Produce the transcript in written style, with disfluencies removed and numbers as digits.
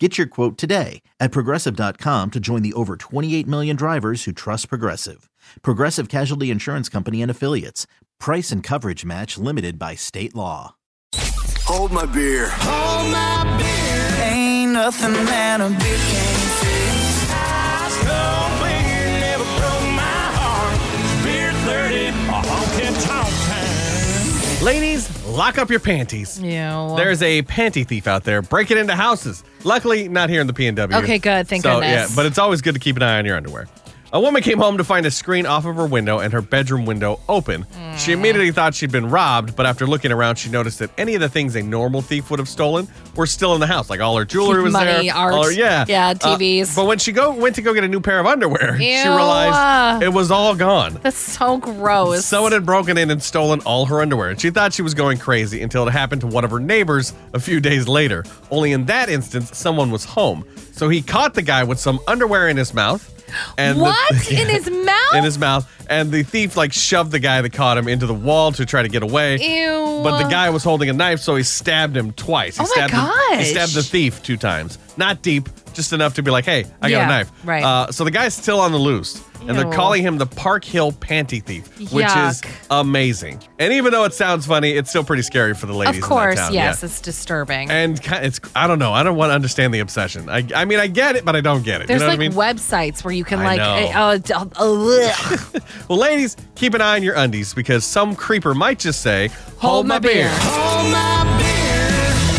Get your quote today at Progressive.com to join the over 28 million drivers who trust Progressive. Progressive Casualty Insurance Company and Affiliates. Price and coverage match limited by state law. Hold my beer. Hold my beer. Ain't nothing that a beer can't fix. Ice cold beer never broke my heart. Beer 30, a honking tonk time. Ladies, lock up your panties. Yeah. There's a panty thief out there breaking into houses. Luckily, not here in the PNW. Okay, good. Thank goodness. Yeah, but it's always good to keep an eye on your underwear. A woman came home to find a screen off of her window and her bedroom window open. She immediately thought she'd been robbed, but after looking around, she noticed that any of the things a normal thief would have stolen were still in the house. Like all her jewelry was money, there. Art. Yeah, TVs. But when she went to go get a new pair of underwear, she realized it was all gone. That's so gross. Someone had broken in and stolen all her underwear, and she thought she was going crazy until it happened to one of her neighbors a few days later. Only in that instance, someone was home. So he caught the guy with some underwear in his mouth. And in his mouth? In his mouth. And the thief, shoved the guy that caught him into the wall to try to get away. Ew. But the guy was holding a knife, so he stabbed him twice. He stabbed the thief 2 times. Not deep, just enough to be like, hey, I got a knife. Right. So the guy's still on the loose. And they're calling him the Park Hill Panty Thief, which is amazing. And even though it sounds funny, it's still pretty scary for the ladies in that town. Of course, yes, it's disturbing. And it's, I don't know. I don't want to understand the obsession. I mean, I get it, but I don't get it. There's websites where you can Well, ladies, keep an eye on your undies because some creeper might just say, hold my beer. Hold my beer.